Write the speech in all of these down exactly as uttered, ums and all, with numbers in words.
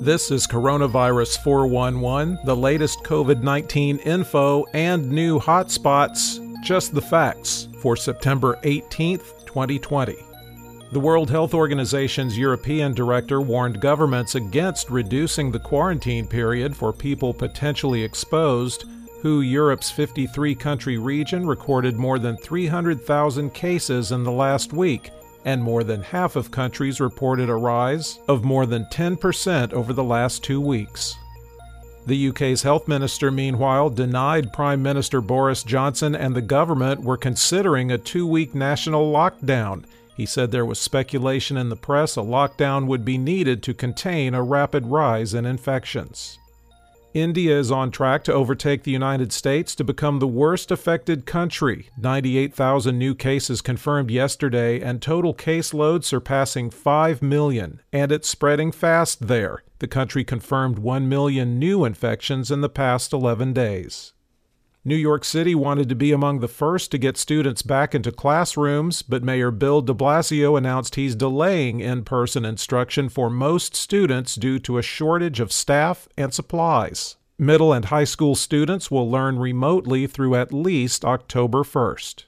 This is Coronavirus four one one, the latest COVID nineteen info and new hotspots, just the facts, for September eighteenth, twenty twenty. The World Health Organization's European director warned governments against reducing the quarantine period for people potentially exposed, who Europe's fifty-three country region recorded more than three hundred thousand cases in the last week, and more than half of countries reported a rise of more than ten percent over the last two weeks. The U K's health minister, meanwhile, denied Prime Minister Boris Johnson and the government were considering a two-week national lockdown. He said there was speculation in the press a lockdown would be needed to contain a rapid rise in infections. India is on track to overtake the United States to become the worst affected country. ninety-eight thousand new cases confirmed yesterday and total caseload surpassing five million. And it's spreading fast there. The country confirmed one million new infections in the past eleven days. New York City wanted to be among the first to get students back into classrooms, but Mayor Bill de Blasio announced he's delaying in-person instruction for most students due to a shortage of staff and supplies. Middle and high school students will learn remotely through at least October first.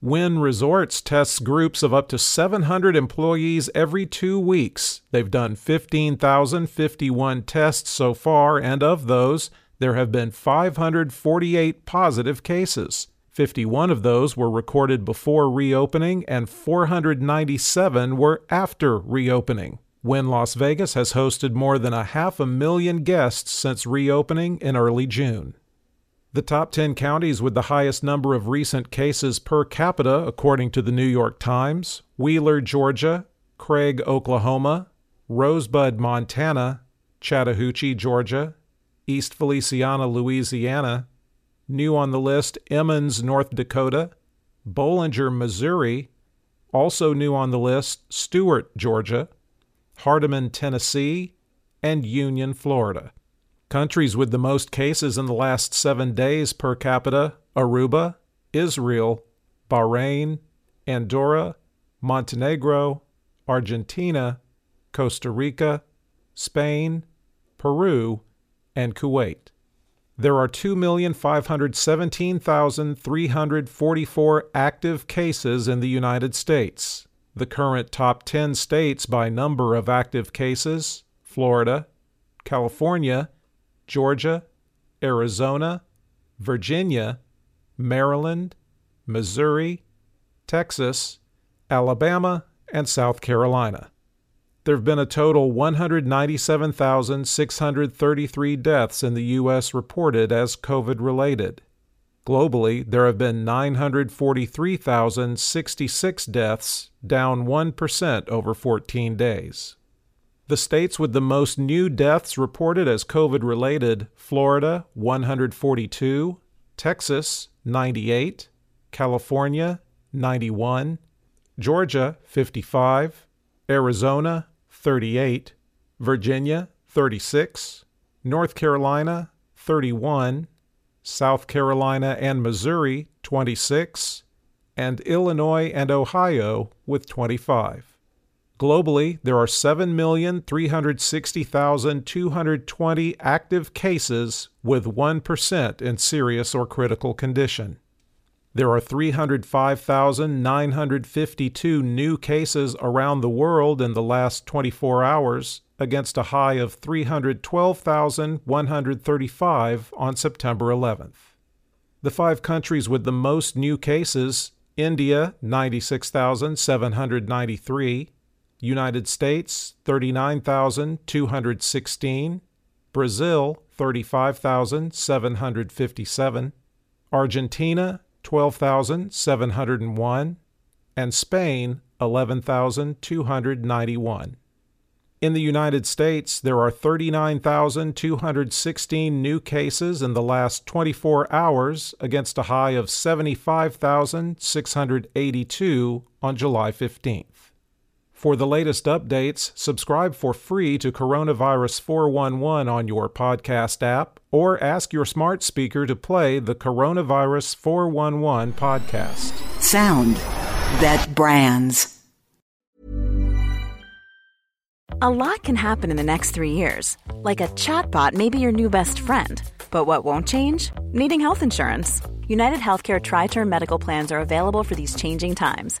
Wynn Resorts tests groups of up to seven hundred employees every two weeks. They've done fifteen thousand fifty-one tests so far, and of those, there have been five hundred forty-eight positive cases. fifty-one of those were recorded before reopening and four hundred ninety-seven were after reopening. Wynn Las Vegas has hosted more than a half a million guests since reopening in early June. The top ten counties with the highest number of recent cases per capita, according to the New York Times: Wheeler, Georgia; Craig, Oklahoma; Rosebud, Montana; Chattahoochee, Georgia; East Feliciana, Louisiana; new on the list, Emmons, North Dakota; Bollinger, Missouri; also new on the list, Stewart, Georgia; Hardeman, Tennessee; and Union, Florida. Countries with the most cases in the last seven days per capita: Aruba, Israel, Bahrain, Andorra, Montenegro, Argentina, Costa Rica, Spain, Peru, and Kuwait. There are two million five hundred seventeen thousand three hundred forty-four active cases in the United States. The current top ten states by number of active cases: Florida, California, Georgia, Arizona, Virginia, Maryland, Missouri, Texas, Alabama, and South Carolina. There have been a total one hundred ninety-seven thousand six hundred thirty-three deaths in the U S reported as COVID-related. Globally, there have been nine hundred forty-three thousand sixty-six deaths, down one percent over fourteen days. The states with the most new deaths reported as COVID-related: Florida, one hundred forty-two, Texas, ninety-eight, California, ninety-one, Georgia, fifty-five, Arizona, thirty-eight, Virginia, thirty-six, North Carolina, thirty-one, South Carolina and Missouri, twenty-six, and Illinois and Ohio with twenty-five. Globally, there are seven million three hundred sixty thousand two hundred twenty active cases with one percent in serious or critical condition. There are three hundred five thousand nine hundred fifty-two new cases around the world in the last twenty-four hours against a high of three hundred twelve thousand one hundred thirty-five on September eleventh. The five countries with the most new cases: India, ninety-six thousand seven hundred ninety-three, United States, thirty-nine thousand two hundred sixteen, Brazil, thirty-five thousand seven hundred fifty-seven, Argentina, twelve thousand seven hundred one, and Spain, eleven thousand two hundred ninety-one. In the United States, there are thirty-nine thousand two hundred sixteen new cases in the last twenty-four hours against a high of seventy-five thousand six hundred eighty-two on July fifteenth. For the latest updates, subscribe for free to Coronavirus four one one on your podcast app, or ask your smart speaker to play the Coronavirus four one one podcast. Sound that brands. A lot can happen in the next three years. Like a chatbot may be your new best friend. But what won't change? Needing health insurance. UnitedHealthcare Tri-Term Medical Plans are available for these changing times.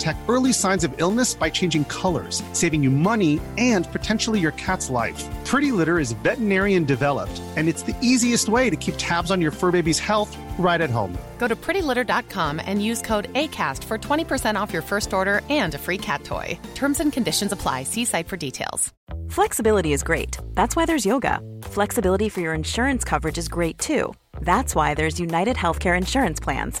detect early signs of illness by changing colors, saving you money and potentially your cat's life. Pretty Litter is veterinarian developed, and it's the easiest way to keep tabs on your fur baby's health right at home. Go to pretty litter dot com and use code ACAST for twenty percent off your first order and a free cat toy. Terms and conditions apply. See site for details. Flexibility is great. That's why there's yoga. Flexibility for your insurance coverage is great too. That's why there's United Healthcare Insurance Plans.